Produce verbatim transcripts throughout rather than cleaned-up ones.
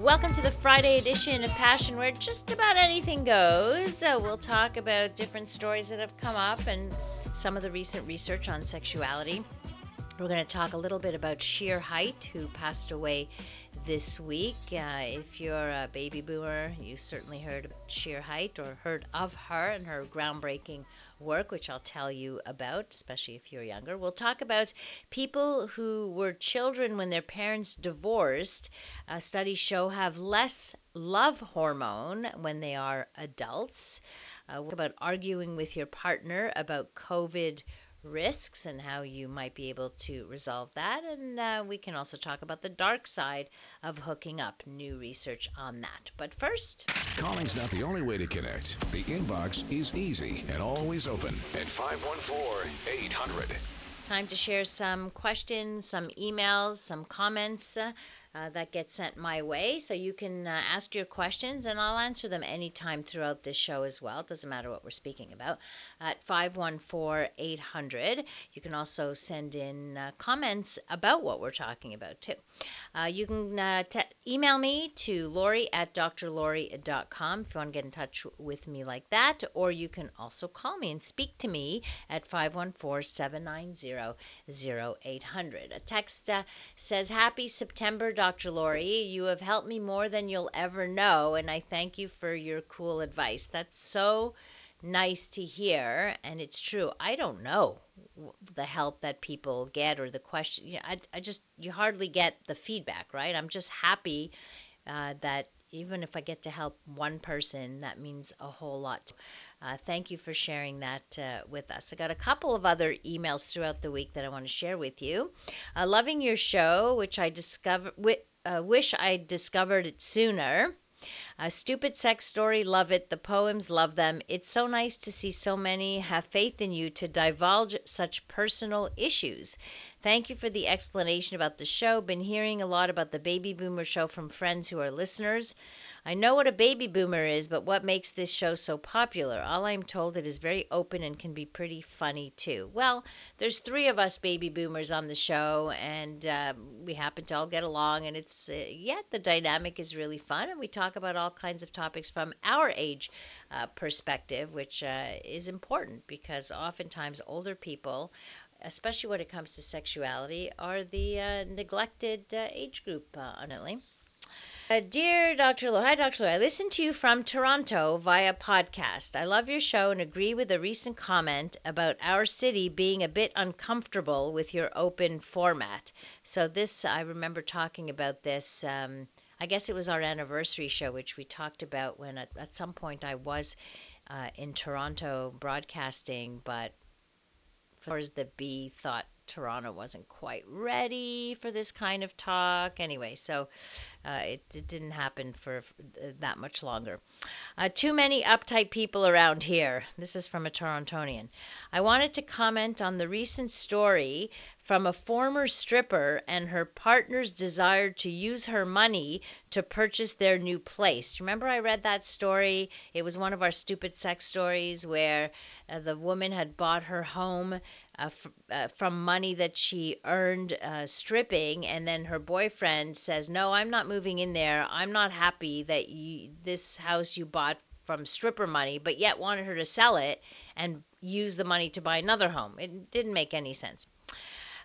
Welcome to the Friday edition of Passion, where just about anything goes. Uh, we'll talk about different stories that have come up and some of the recent research on sexuality. We're going to talk a little bit about Shere Hite, who passed away this week. Uh, if you're a baby boomer, you certainly heard about Shere Hite or heard of her and her groundbreaking work, which I'll tell you about, especially if you're younger. We'll talk about people who were children when their parents divorced. Uh, studies show have less love hormone when they are adults. Uh, we'll talk about arguing with your partner about COVID risks and how you might be able to resolve that. And uh, we can also talk about the dark side of hooking up, new research on that. But first, calling's not the only way to connect. The inbox is easy and always open at five one four, eight hundred. Time to share some questions, some emails, some comments uh, uh, that get sent my way. So you can uh, ask your questions, and I'll answer them anytime throughout this show as well. It doesn't matter what we're speaking about. At five one four, eight hundred, you can also send in uh, comments about what we're talking about, too. Uh, you can uh, t- email me to Laurie at Dr Laurie dot com if you want to get in touch with me like that, or you can also call me and speak to me at five one four, seven nine zero, zero eight hundred. A text uh, says, "Happy September, Doctor Laurie. You have helped me more than you'll ever know, and I thank you for your cool advice." That's so nice to hear, and it's true. I don't know the help that people get or the question. I, I just, you hardly get the feedback, right? I'm just happy uh, that even if I get to help one person, that means a whole lot. Uh, thank you for sharing that uh, with us. I got a couple of other emails throughout the week that I want to share with you. Uh, loving your show, which I discover, w- uh, wish I discovered it sooner. A stupid sex story, love it. The poems, love them. It's so nice to see so many have faith in you to divulge such personal issues. Thank you for the explanation about the show. Been hearing a lot about the baby boomer show from friends who are listeners. I know what a baby boomer is, but what makes this show so popular? All I'm told, it is very open and can be pretty funny, too. Well, there's three of us baby boomers on the show, and uh, we happen to all get along, and it's, uh, yeah, the dynamic is really fun, and we talk about all all kinds of topics from our age uh, perspective, which uh, is important because oftentimes older people, especially when it comes to sexuality, are the uh, neglected uh, age group, uh, unfortunately. Uh, dear Doctor Laurie, hi Doctor Laurie, I listen to you from Toronto via podcast. I love your show and agree with a recent comment about our city being a bit uncomfortable with your open format. So this, I remember talking about this um I guess it was our anniversary show, which we talked about when at, at some point I was uh, in Toronto broadcasting, but for the B thought Toronto wasn't quite ready for this kind of talk. Anyway, so uh, it, it didn't happen for that much longer. Uh, too many uptight people around here. This is from a Torontonian. I wanted to comment on the recent story from a former stripper and her partner's desire to use her money to purchase their new place. Remember I read that story? It was one of our stupid sex stories where uh, the woman had bought her home Uh, f- uh, from money that she earned uh, stripping, and then her boyfriend says, "No, I'm not moving in there. I'm not happy that you, this house you bought from stripper money," but yet wanted her to sell it and use the money to buy another home. It didn't make any sense.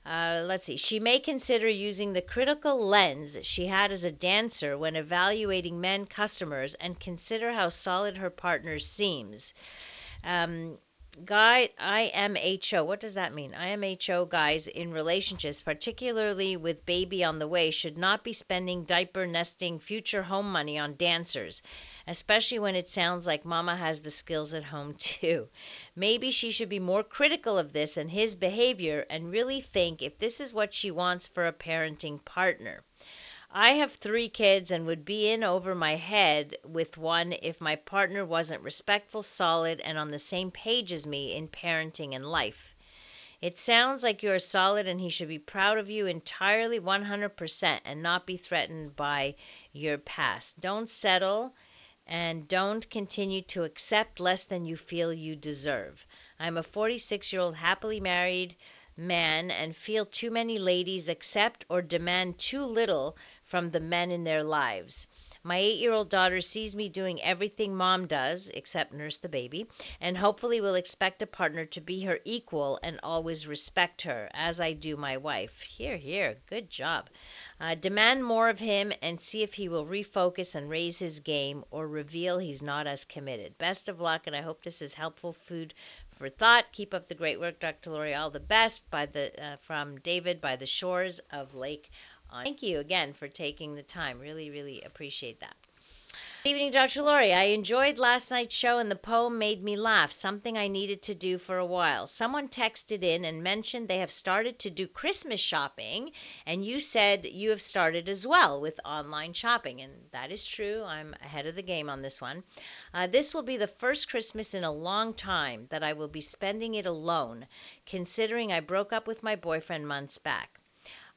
Uh, let's see. She may consider using the critical lens she had as a dancer when evaluating men customers and consider how solid her partner seems. Um, Guy, I M H O, what does that mean? I M H O guys in relationships, particularly with baby on the way, should not be spending diaper nesting future home money on dancers, especially when it sounds like mama has the skills at home too. Maybe she should be more critical of this and his behavior and really think if this is what she wants for a parenting partner. I have three kids and would be in over my head with one if my partner wasn't respectful, solid, and on the same page as me in parenting and life. It sounds like you're solid and he should be proud of you entirely one hundred percent and not be threatened by your past. Don't settle and don't continue to accept less than you feel you deserve. I'm a forty-six-year-old happily married man and feel too many ladies accept or demand too little from the men in their lives. My eight-year-old daughter sees me doing everything mom does, except nurse the baby, and hopefully will expect a partner to be her equal and always respect her, as I do my wife. Hear, hear. Good job. Uh, demand more of him and see if he will refocus and raise his game or reveal he's not as committed. Best of luck, and I hope this is helpful food for thought. Keep up the great work, Doctor Laurie. All the best. By the uh, from David by the shores of Lake Ontario. Thank you again for taking the time. Really, really appreciate that. Good evening, Doctor Laurie. I enjoyed last night's show and the poem made me laugh, something I needed to do for a while. Someone texted in and mentioned they have started to do Christmas shopping, and you said you have started as well with online shopping, and that is true. I'm ahead of the game on this one. Uh, this will be the first Christmas in a long time that I will be spending it alone, considering I broke up with my boyfriend months back.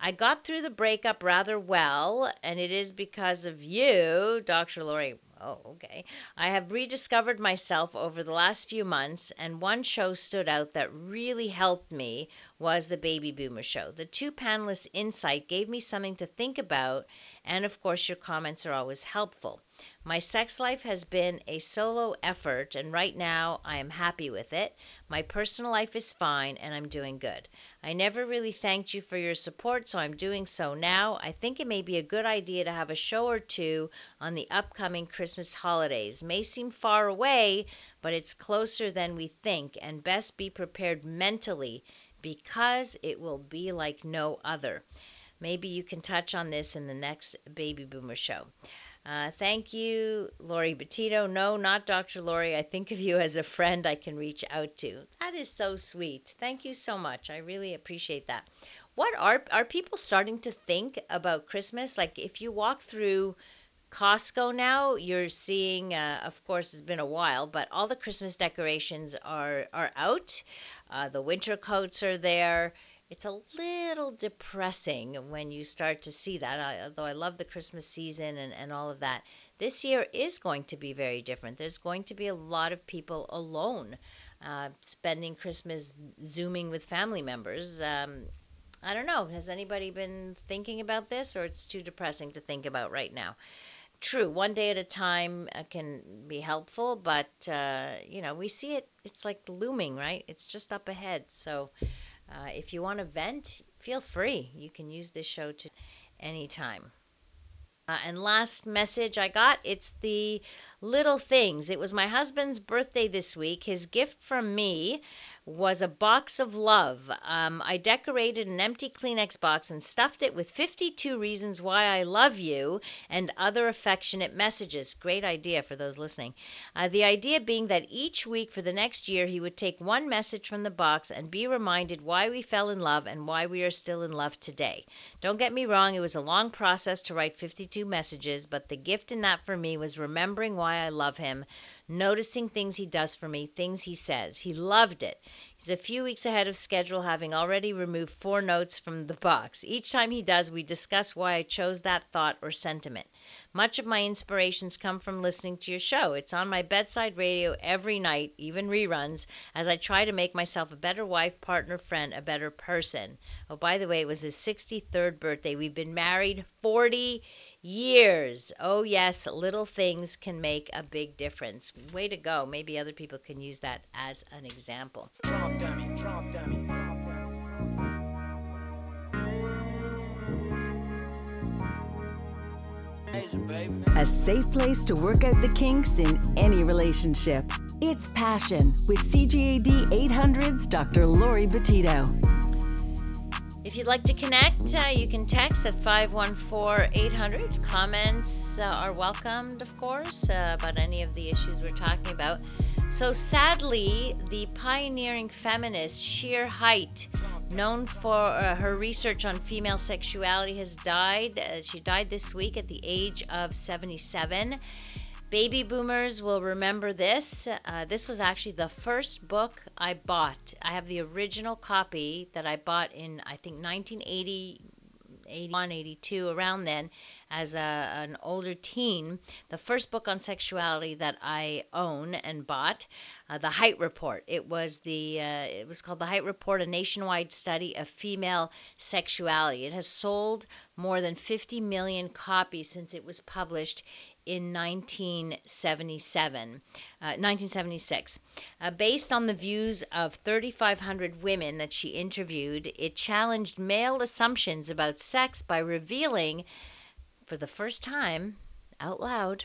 I got through the breakup rather well, and it is because of you, Doctor Laurie. Oh, okay. I have rediscovered myself over the last few months, and one show stood out that really helped me was the Baby Boomer show. The two panelists' insight gave me something to think about, and of course your comments are always helpful. My sex life has been a solo effort, and right now I am happy with it. My personal life is fine, and I'm doing good. I never really thanked you for your support, so I'm doing so now. I think it may be a good idea to have a show or two on the upcoming Christmas holidays. May seem far away, but it's closer than we think, and best be prepared mentally because it will be like no other. Maybe you can touch on this in the next Baby Boomer show. Uh, thank you, Laurie Betito. No, not Doctor Laurie. I think of you as a friend I can reach out to. That is so sweet. Thank you so much. I really appreciate that. What are are people starting to think about Christmas? Like if you walk through Costco now, you're seeing, uh, of course, it's been a while, but all the Christmas decorations are, are out. Uh, the winter coats are there. It's a little depressing when you start to see that, I, although I love the Christmas season and, and all of that. This year is going to be very different. There's going to be a lot of people alone uh, spending Christmas Zooming with family members. Um, I don't know. Has anybody been thinking about this, or it's too depressing to think about right now? True, one day at a time uh, can be helpful, but, uh, you know, we see it. It's like looming, right? It's just up ahead, so... Uh, if you want to vent, feel free. You can use this show to any time. Uh, and last message I got, it's the little things. It was my husband's birthday this week. His gift from me was a box of love. Um, I decorated an empty Kleenex box and stuffed it with fifty-two reasons why I love you and other affectionate messages. Great idea for those listening. Uh, the idea being that each week for the next year, he would take one message from the box and be reminded why we fell in love and why we are still in love today. Don't get me wrong, it was a long process to write fifty-two messages, but the gift in that for me was remembering why I love him, noticing things he does for me, things he says. He loved it. He's a few weeks ahead of schedule, having already removed four notes from the box. Each time he does, we discuss why I chose that thought or sentiment. Much of my inspirations come from listening to your show. It's on my bedside radio every night, even reruns, as I try to make myself a better wife, partner, friend, a better person. Oh, by the way, it was his sixty-third birthday. We've been married forty years. Oh, yes, little things can make a big difference. Way to go. Maybe other people can use that as an example. Drop dummy, drop dummy, drop dummy. A safe place to work out the kinks in any relationship. It's Passion with C J A D eight hundred's Doctor Laurie Betito. If you'd like to connect, uh, you can text at five one four eight hundred. Comments uh, are welcomed, of course, uh, about any of the issues we're talking about. So sadly, the pioneering feminist Shere Hite known for uh, her research on female sexuality, has died. Uh, she died this week at the age of seventy-seven. Baby boomers will remember this. Uh, this was actually the first book I bought. I have the original copy that I bought in, I think, nineteen eighty, eighty-one, eighty-two, around then, as a, an older teen. The first book on sexuality that I own and bought, uh, The Hite Report. It was the uh, it was called The Hite Report, a nationwide study of female sexuality. It has sold more than fifty million copies since it was published in nineteen seventy-seven, uh, nineteen seventy-six. Uh, based on the views of thirty-five hundred women that she interviewed, it challenged male assumptions about sex by revealing, for the first time out loud,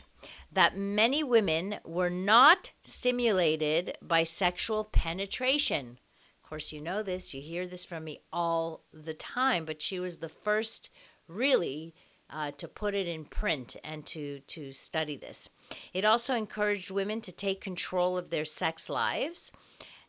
that many women were not stimulated by sexual penetration. Of course, you know this, you hear this from me all the time, but she was the first really Uh, to put it in print and to, to study this. It also encouraged women to take control of their sex lives.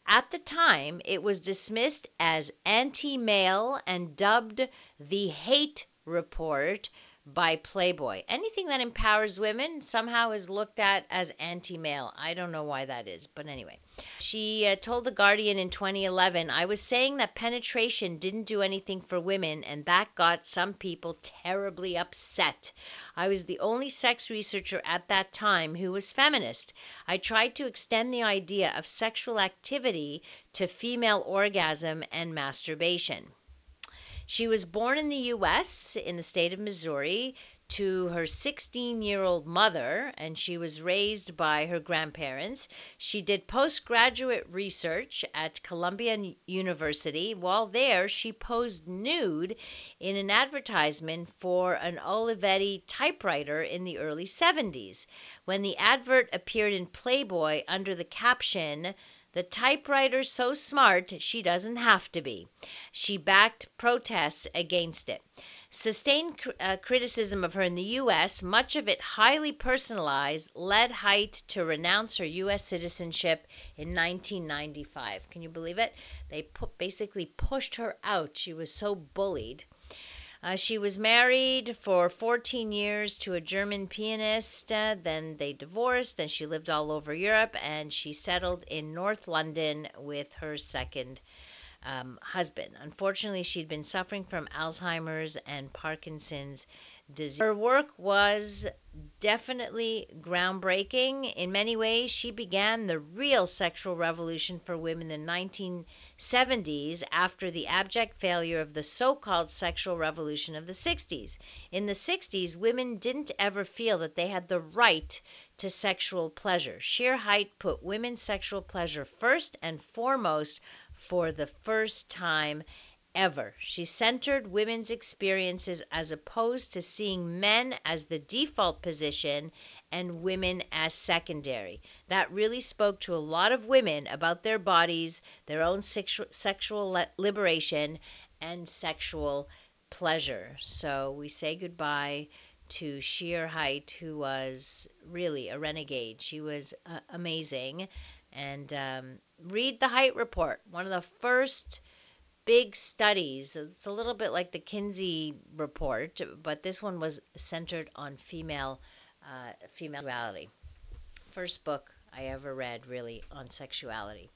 At the time, it was dismissed as anti-male and dubbed the Hate Report by Playboy. Anything that empowers women somehow is looked at as anti-male. I don't know why that is, but anyway. She uh, told The Guardian in twenty eleven, "I was saying that penetration didn't do anything for women, and that got some people terribly upset. I was the only sex researcher at that time who was feminist. I tried to extend the idea of sexual activity to female orgasm and masturbation." She was born in the U S in the state of Missouri to her sixteen-year-old mother, and she was raised by her grandparents. She did postgraduate research at Columbia University. While there, she posed nude in an advertisement for an Olivetti typewriter in the early seventies. When the advert appeared in Playboy under the caption, "The typewriter's so smart, she doesn't have to be," she backed protests against it. Sustained cr- uh, criticism of her in the U S, much of it highly personalized, led Hite to renounce her U S citizenship in nineteen ninety-five. Can you believe it? They pu- basically pushed her out. She was so bullied. Uh, she was married for fourteen years to a German pianist. Uh, then they divorced, and she lived all over Europe, and she settled in North London with her second um, husband. Unfortunately, she'd been suffering from Alzheimer's and Parkinson's disease. Her work was definitely groundbreaking. In many ways, she began the real sexual revolution for women in the nineteen seventies after the abject failure of the so-called sexual revolution of the sixties. In the sixties, women didn't ever feel that they had the right to sexual pleasure. Shere Hite put women's sexual pleasure first and foremost for the first time ever. She centered women's experiences as opposed to seeing men as the default position and women as secondary. That really spoke to a lot of women about their bodies, their own sexu- sexual le- liberation, and sexual pleasure. So we say goodbye to Shere Hite, who was really a renegade. She was uh, amazing. And um, read The Hite Report, one of the first big studies. It's a little bit like the Kinsey report, but this one was centered on female uh, female sexuality. First book I ever read, really, on sexuality.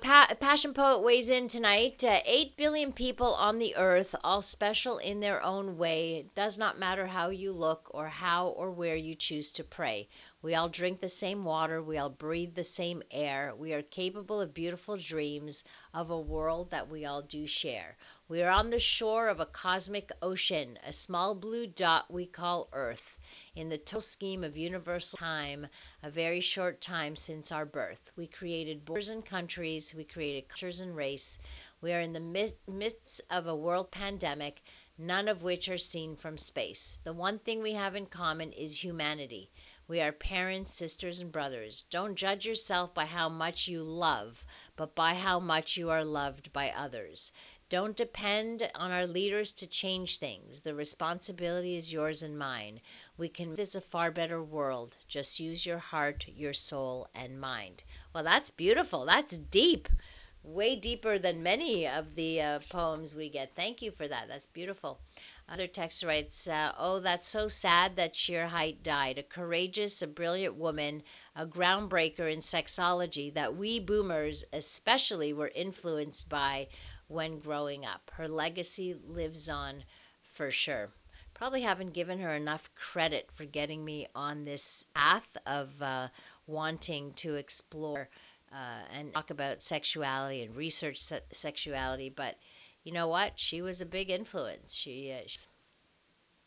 Pa- Passion Poet weighs in tonight. Uh, Eight billion people on the earth, all special in their own way. It does not matter how you look or how or where you choose to pray. We all drink the same water. We all breathe the same air. We are capable of beautiful dreams of a world that we all do share. We are on the shore of a cosmic ocean, a small blue dot we call Earth, in the total scheme of universal time, a very short time since our birth. We created borders and countries. We created cultures and race. We are in the midst of a world pandemic, none of which are seen from space. The one thing we have in common is humanity. We are parents, sisters, and brothers. Don't judge yourself by how much you love, but by how much you are loved by others. Don't depend on our leaders to change things. The responsibility is yours and mine. We can make this a far better world. Just use your heart, your soul, and mind. Well, that's beautiful. That's deep. way deeper than many of the uh, poems we get. Thank you for that. That's beautiful. Other text writes, uh, oh, that's so sad that Shere Hite died, a courageous, a brilliant woman, a groundbreaker in sexology that we boomers especially were influenced by when growing up. Her legacy lives on for sure. Probably haven't given her enough credit for getting me on this path of uh, wanting to explore uh, and talk about sexuality and research se- sexuality, but you know what? She was a big influence. She uh, she's...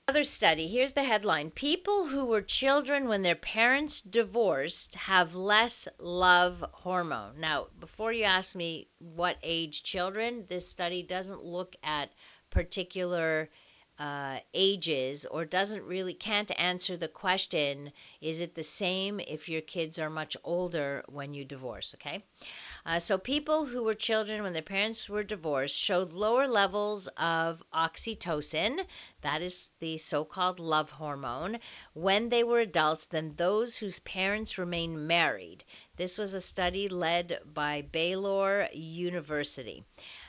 Another study. Here's the headline. People who were children when their parents divorced have less love hormone. Now, before you ask me what age children, this study doesn't look at particular uh, ages or doesn't really, can't answer the question, is it the same if your kids are much older when you divorce, okay? Uh, so people who were children when their parents were divorced showed lower levels of oxytocin, that is the so-called love hormone, when they were adults than those whose parents remained married. This was a study led by Baylor University.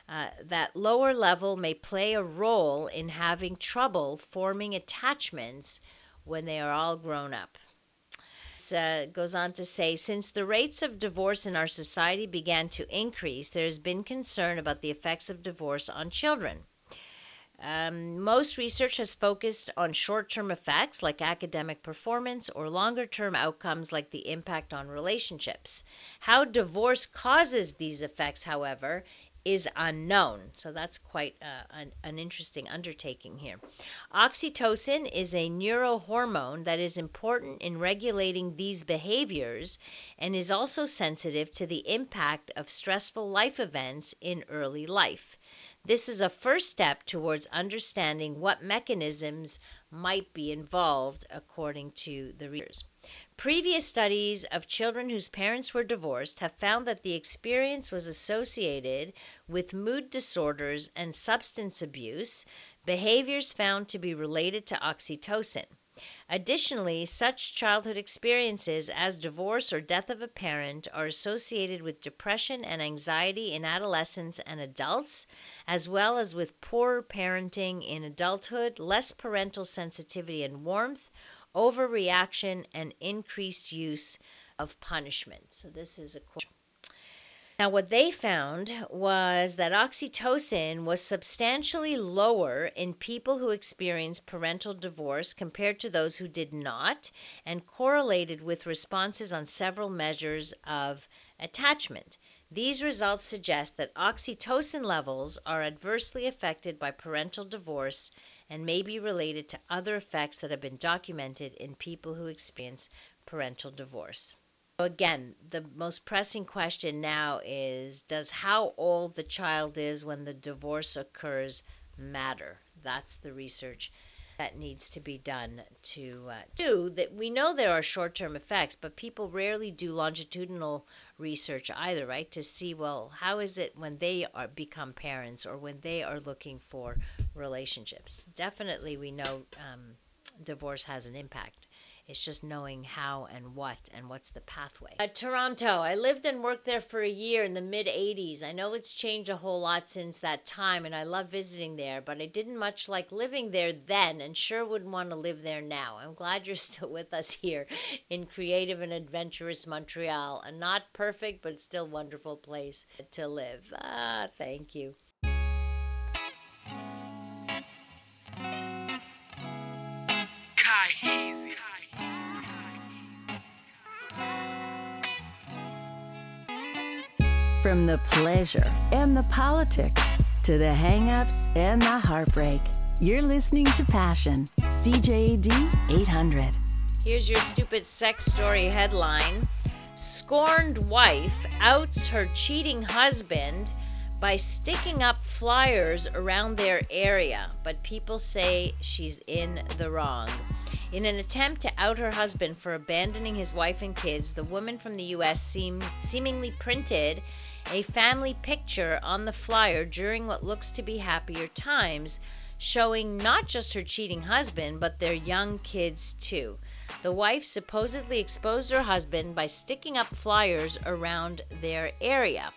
Uh, that lower level may play a role in having trouble forming attachments when they are all grown up. Uh, goes on to say, since the rates of divorce in our society began to increase, there has been concern about the effects of divorce on children. Um, most research has focused on short-term effects like academic performance or longer-term outcomes like the impact on relationships. How divorce causes these effects, however, is unknown. So that's quite uh, an, an interesting undertaking here. Oxytocin is a neurohormone that is important in regulating these behaviors and is also sensitive to the impact of stressful life events in early life. This is a first step towards understanding what mechanisms might be involved, according to the readers. Previous studies of children whose parents were divorced have found that the experience was associated with mood disorders and substance abuse, behaviors found to be related to oxytocin. Additionally, such childhood experiences as divorce or death of a parent are associated with depression and anxiety in adolescents and adults, as well as with poor parenting in adulthood, less parental sensitivity and warmth, overreaction, and increased use of punishment. So this is a quote. Now, what they found was that oxytocin was substantially lower in people who experienced parental divorce compared to those who did not, and correlated with responses on several measures of attachment. These results suggest that oxytocin levels are adversely affected by parental divorce and may be related to other effects that have been documented in people who experience parental divorce. So again, the most pressing question now is, does how old the child is when the divorce occurs matter? That's the research that needs to be done to uh, do that. We know there are short-term effects, but people rarely do longitudinal research either, right? To see, well, how is it when they are become parents or when they are looking for relationships? Definitely, we know um, divorce has an impact. It's just knowing how and what and what's the pathway. Uh, Toronto, I lived and worked there for a year in the mid-eighties. I know it's changed a whole lot since that time, and I love visiting there, but I didn't much like living there then and sure wouldn't want to live there now. I'm glad you're still with us here in creative and adventurous Montreal, a not perfect but still wonderful place to live. Ah, thank you. Easy. From the pleasure and the politics to the hang-ups and the heartbreak, you're listening to Passion, C J A D eight hundred. Here's your stupid sex story headline. Scorned wife outs her cheating husband by sticking up flyers around their area, but people say she's in the wrong. In an attempt to out her husband for abandoning his wife and kids, the woman from the U S seem, seemingly printed a family picture on the flyer during what looks to be happier times, showing not just her cheating husband, but their young kids too. The wife supposedly exposed her husband by sticking up flyers around their area.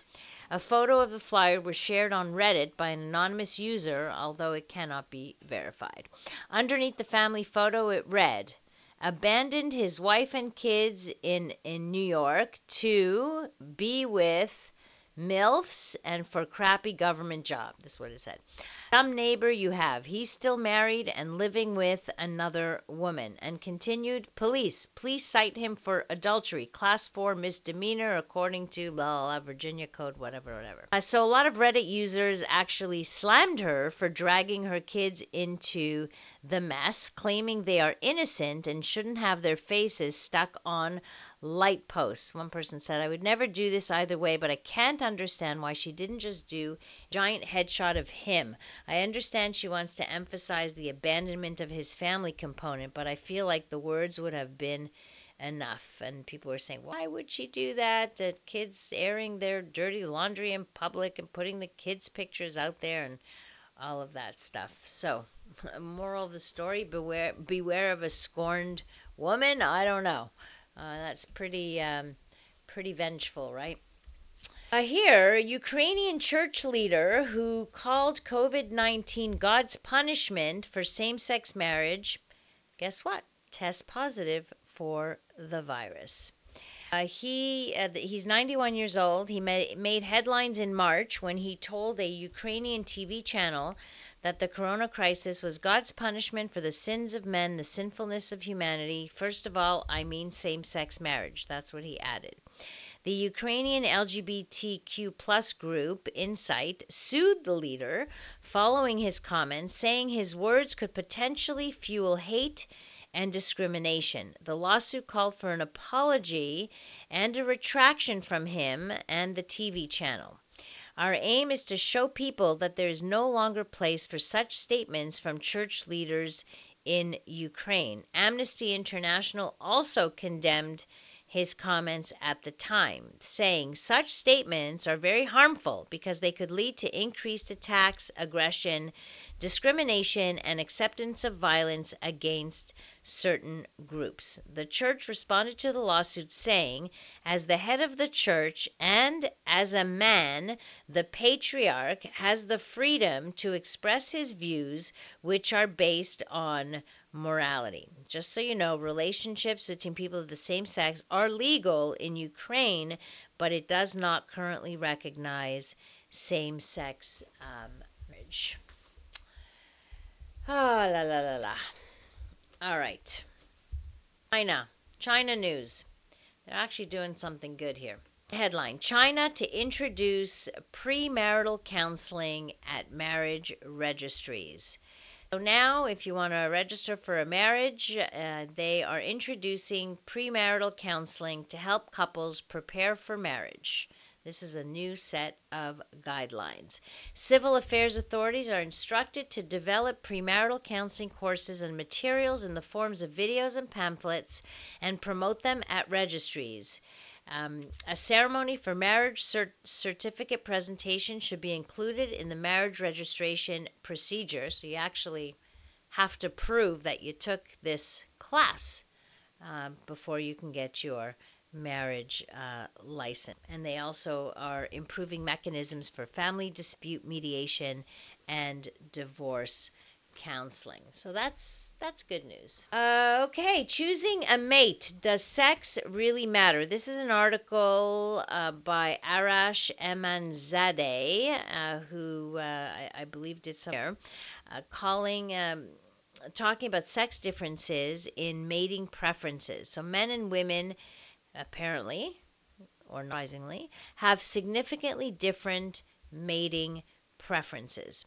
A photo of the flyer was shared on Reddit by an anonymous user, although it cannot be verified. Underneath the family photo, it read, "Abandoned his wife and kids in, in New York to be with MILFs and for crappy government job." That's what it said. "Some neighbor you have. He's still married and living with another woman." And continued, "Police, please cite him for adultery, class four misdemeanor, according to blah, blah, blah, Virginia code, whatever, whatever." Uh, so a lot of Reddit users actually slammed her for dragging her kids into the mess, claiming they are innocent and shouldn't have their faces stuck on light posts. One person said, "I would never do this either way, but I can't understand why she didn't just do a giant headshot of him. I understand she wants to emphasize the abandonment of his family component, but I feel like the words would have been enough." And people were saying, why would she do that? Uh, kids airing their dirty laundry in public and putting the kids' pictures out there and all of that stuff. So, moral of the story, beware, beware of a scorned woman. I don't know. Uh, that's pretty um, pretty vengeful, right? Uh, here, a Ukrainian church leader who called COVID nineteen God's punishment for same-sex marriage, guess what? Test positive for the virus. Uh, he uh, he's ninety-one years old. He made, made headlines in March when he told a Ukrainian T V channel that the corona crisis was God's punishment for the sins of men, the sinfulness of humanity. First of all, I mean same-sex marriage. That's what he added. The Ukrainian L G B T Q plus group, Insight, sued the leader following his comments, saying his words could potentially fuel hate and discrimination. The lawsuit called for an apology and a retraction from him and the T V channel. "Our aim is to show people that there is no longer place for such statements from church leaders in Ukraine." Amnesty International also condemned his comments at the time, saying such statements are very harmful because they could lead to increased attacks, aggression, discrimination, and acceptance of violence against certain groups. The church responded to the lawsuit saying, "As the head of the church and as a man, the patriarch has the freedom to express his views, which are based on morality." Just so you know, relationships between people of the same sex are legal in Ukraine, but it does not currently recognize same-sex um, marriage. Oh, la, la, la, la. All right. China. China news. They're actually doing something good here. Headline, China to introduce premarital counseling at marriage registries. So now, if you want to register for a marriage, uh, they are introducing premarital counseling to help couples prepare for marriage. This is a new set of guidelines. Civil affairs authorities are instructed to develop premarital counseling courses and materials in the forms of videos and pamphlets and promote them at registries. Um, a ceremony for marriage cert- certificate presentation should be included in the marriage registration procedure. So you actually have to prove that you took this class uh, before you can get your marriage uh, license. And they also are improving mechanisms for family dispute mediation and divorce counseling. So that's that's good news. Uh, okay, choosing a mate. Does sex really matter? This is an article uh, by Arash Emanzadeh, uh, who uh, I, I believe did some here, uh, calling, um, talking about sex differences in mating preferences. So men and women, apparently, or not surprisingly, have significantly different mating preferences.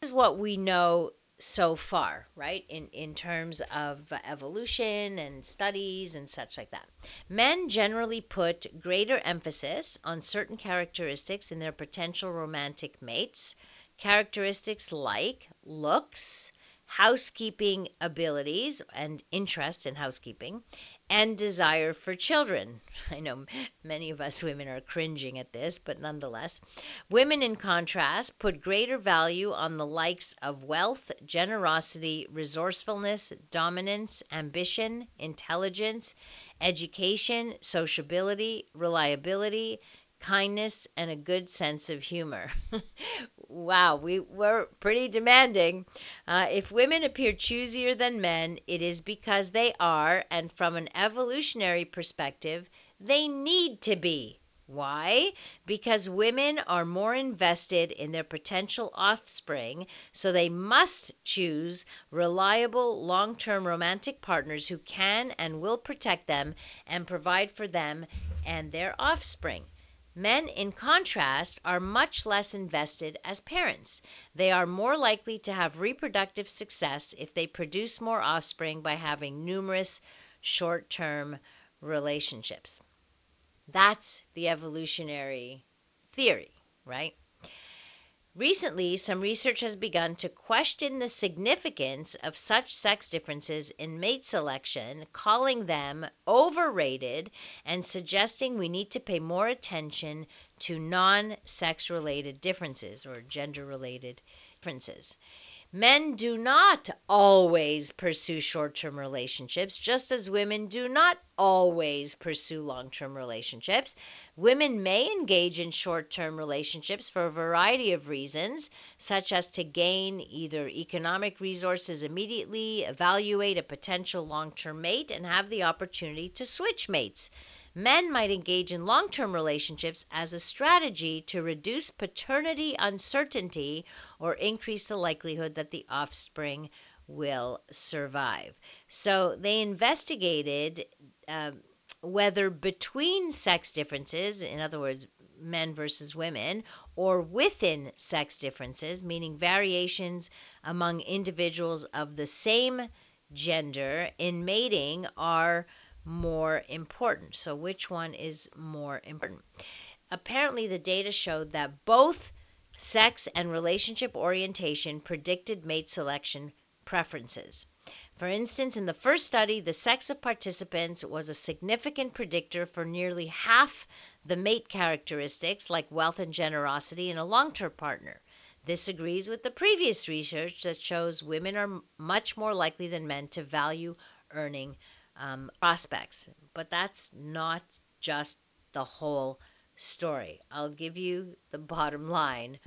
This is what we know so far, right, in, in terms of evolution and studies and such like that. Men generally put greater emphasis on certain characteristics in their potential romantic mates, characteristics like looks, housekeeping abilities and interest in housekeeping, and desire for children. I know many of us women are cringing at this, but nonetheless. Women, in contrast, put greater value on the likes of wealth, generosity, resourcefulness, dominance, ambition, intelligence, education, sociability, reliability, kindness, and a good sense of humor. Wow, we were pretty demanding. Uh, if women appear choosier than men, it is because they are, and from an evolutionary perspective, they need to be. Why? Because women are more invested in their potential offspring, so they must choose reliable, long-term romantic partners who can and will protect them and provide for them and their offspring. Men, in contrast, are much less invested as parents. They are more likely to have reproductive success if they produce more offspring by having numerous short-term relationships. That's the evolutionary theory, right? Recently, some research has begun to question the significance of such sex differences in mate selection, calling them overrated and suggesting we need to pay more attention to non-sex-related differences or gender-related differences. Men do not always pursue short-term relationships, just as women do not always pursue long-term relationships. Women may engage in short-term relationships for a variety of reasons, such as to gain either economic resources immediately, evaluate a potential long-term mate, and have the opportunity to switch mates. Men might engage in long-term relationships as a strategy to reduce paternity uncertainty or increase the likelihood that the offspring will survive. So they investigated uh, whether between sex differences, in other words, men versus women, or within sex differences, meaning variations among individuals of the same gender in mating, are more important. So which one is more important? Apparently, the data showed that both sex and relationship orientation predicted mate selection preferences. For instance, in the first study, the sex of participants was a significant predictor for nearly half the mate characteristics like wealth and generosity in a long-term partner. This agrees with the previous research that shows women are much more likely than men to value earning Um, prospects. But that's not just the whole story. I'll give you the bottom line.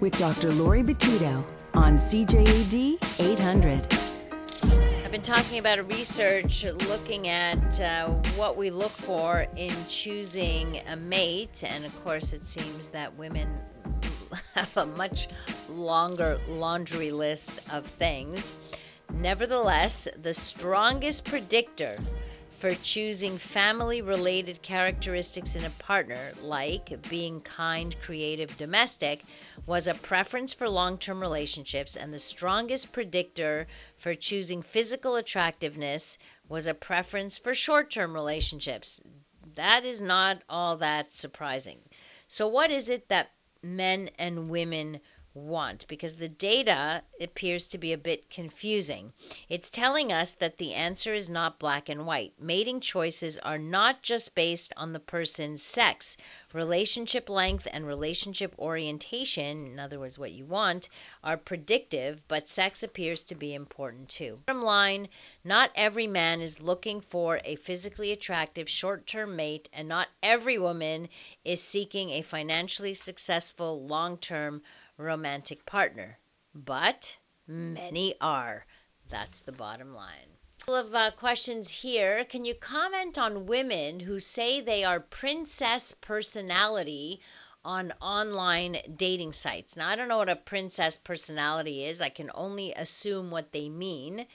With Doctor Laurie Betito on C J A D eight hundred. I've been talking about a research looking at uh, what we look for in choosing a mate, and of course it seems that women have a much longer laundry list of things. Nevertheless, the strongest predictor for choosing family-related characteristics in a partner, like being kind, creative, domestic, was a preference for long-term relationships, and the strongest predictor for choosing physical attractiveness was a preference for short-term relationships. That is not all that surprising. So what is it that men and women want? Because the data appears to be a bit confusing. It's telling us that the answer is not black and white. Mating choices are not just based on the person's sex. Relationship length and relationship orientation, in other words, what you want, are predictive, but sex appears to be important too. Bottom line, not every man is looking for a physically attractive short-term mate, and not every woman is seeking a financially successful long-term romantic partner, but many are. That's the bottom line. A couple of uh, questions here. Can you comment on women who say they are princess personality on online dating sites? Now, I don't know what a princess personality is. I can only assume what they mean.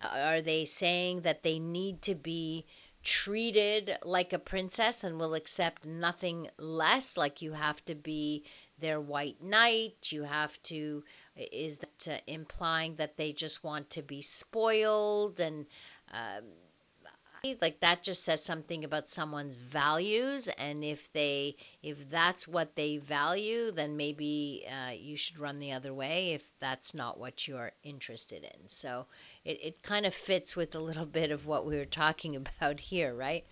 Are they saying that they need to be treated like a princess and will accept nothing less? Like you have to be their white knight, you have to, is that uh, implying that they just want to be spoiled? And uh, Like, that just says something about someone's values, and if they if that's what they value, then maybe uh, you should run the other way if that's not what you're interested in. So it, it kind of fits with a little bit of what we were talking about here, right?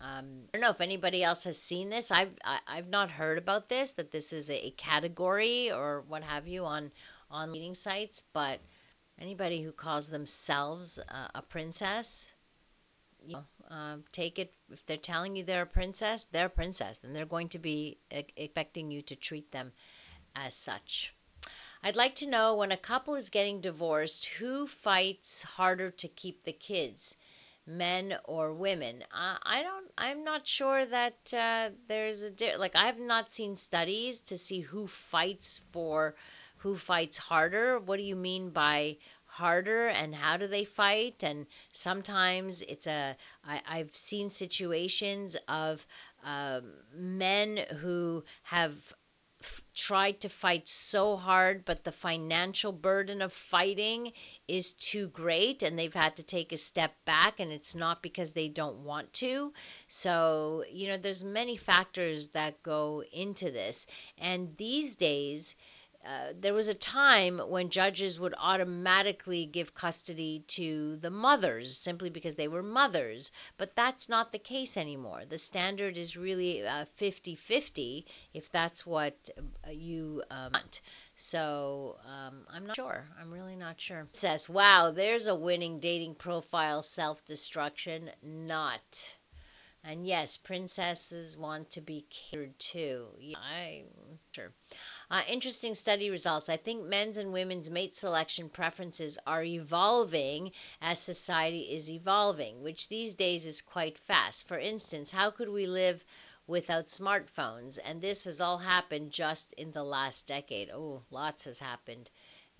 Um, I don't know if anybody else has seen this. I've I, I've not heard about this, that this is a, a category or what have you on on dating sites, but anybody who calls themselves uh, a princess, you know, uh, take it. If they're telling you they're a princess, they're a princess, and they're going to be e- expecting you to treat them as such. I'd like to know, when a couple is getting divorced, who fights harder to keep the kids, men or women? Uh, I don't. I'm not sure that uh, there's a di- like. I've not seen studies to see who fights for. Who fights harder? What do you mean by harder, and how do they fight? And sometimes it's a, I, I've seen situations of um, men who have f- tried to fight so hard, but the financial burden of fighting is too great, and they've had to take a step back, and it's not because they don't want to. So, you know, there's many factors that go into this. And these days, Uh, there was a time when judges would automatically give custody to the mothers simply because they were mothers, but that's not the case anymore. The standard is really uh, fifty-fifty if that's what you um, want. So um, I'm not sure. I'm really not sure. It says, wow, there's a winning dating profile, self-destruction, not. And yes, princesses want to be catered to. Yeah, I'm sure. Uh, interesting study results. I think men's and women's mate selection preferences are evolving as society is evolving, which these days is quite fast. For instance, how could we live without smartphones? And this has all happened just in the last decade. Oh, lots has happened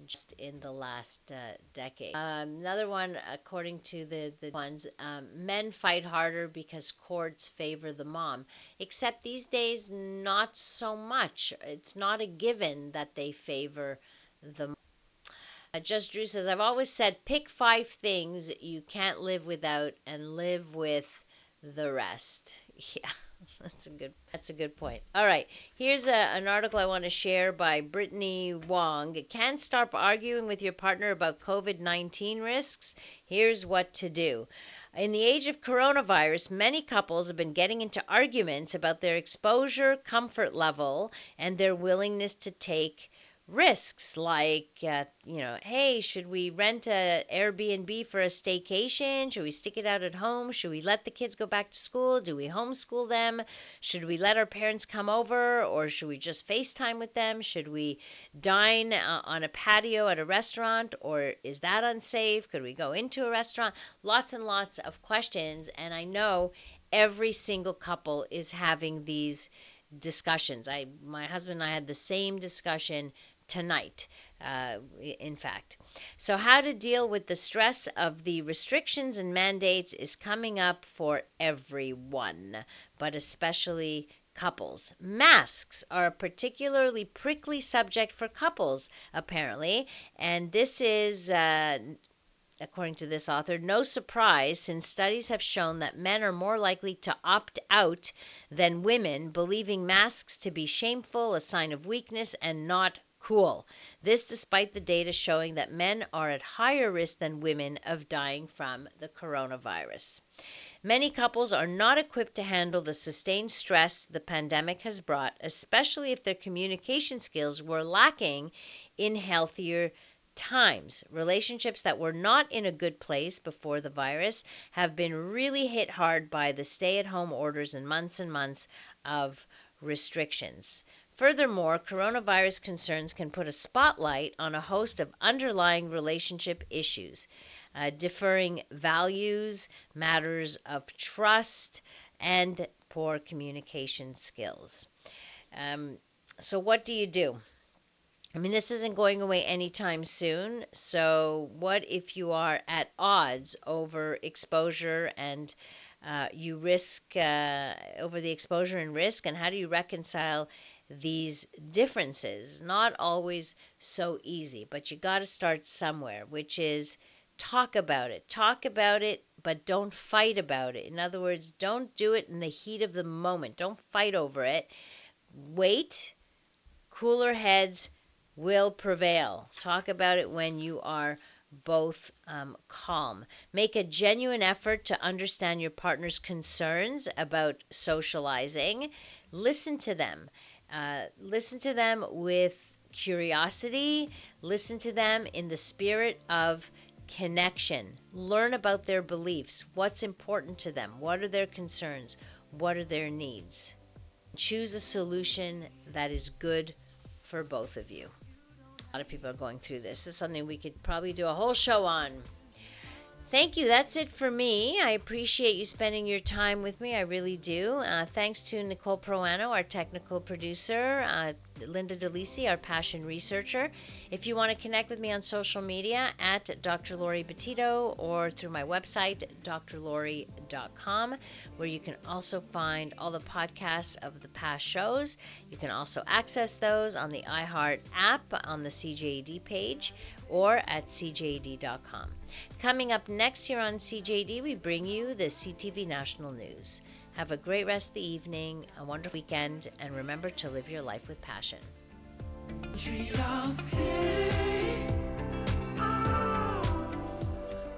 just in the last uh, decade. Um, another one, according to the, the ones, um, men fight harder because courts favor the mom, except these days, not so much. It's not a given that they favor the mom. Uh, Just Drew says, I've always said, pick five things you can't live without and live with the rest. Yeah. That's a good that's a good point. All right, here's a, an article I want to share by Brittany Wong. Can't stop arguing with your partner about covid nineteen risks? Here's what to do. In the age of coronavirus, many couples have been getting into arguments about their exposure, comfort level, and their willingness to take risks, like, uh, you know, hey, should we rent a Airbnb for a staycation? Should we stick it out at home? Should we let the kids go back to school? Do we homeschool them? Should we let our parents come over, or should we just FaceTime with them? Should we dine uh, on a patio at a restaurant, or is that unsafe? Could we go into a restaurant? Lots and lots of questions, and I know every single couple is having these discussions. I, my husband and I had the same discussion tonight, uh, in fact. So how to deal with the stress of the restrictions and mandates is coming up for everyone, but especially couples. Masks are a particularly prickly subject for couples, apparently, and this is... Uh, According to this author, no surprise, since studies have shown that men are more likely to opt out than women, believing masks to be shameful, a sign of weakness, and not cool. This despite the data showing that men are at higher risk than women of dying from the coronavirus. Many couples are not equipped to handle the sustained stress the pandemic has brought, especially if their communication skills were lacking in healthier times. Relationships that were not in a good place before the virus have been really hit hard by the stay-at-home orders and months and months of restrictions. Furthermore, coronavirus concerns can put a spotlight on a host of underlying relationship issues, uh, differing values, matters of trust, and poor communication skills. Um, so what do you do? I mean, this isn't going away anytime soon, so what if you are at odds over exposure and uh, you risk, uh, over the exposure and risk, and how do you reconcile these differences? Not always so easy, but you got to start somewhere, which is Talk about it. Talk about it, but don't fight about it. In other words, don't do it in the heat of the moment. Don't fight over it. Wait. Cooler heads will prevail. Talk about it when you are both um, calm. Make a genuine effort to understand your partner's concerns about socializing. Listen to them. Uh, listen to them with curiosity. Listen to them in the spirit of connection. Learn about their beliefs. What's important to them? What are their concerns? What are their needs? Choose a solution that is good for both of you. A lot of people are going through this. This is something we could probably do a whole show on. Thank you. That's it for me. I appreciate you spending your time with me. I really do. Uh, thanks to Nicole Proano, our technical producer, uh, Linda DeLisi, our passion researcher. If you want to connect with me on social media, at Doctor Laurie Betito, or through my website, Dr Laurie dot com, where you can also find all the podcasts of the past shows. You can also access those on the iHeart app, on the C J A D page, or at C J D dot com. Coming up next here on C J D, we bring you the C T V National News. Have a great rest of the evening, a wonderful weekend, and remember to live your life with passion.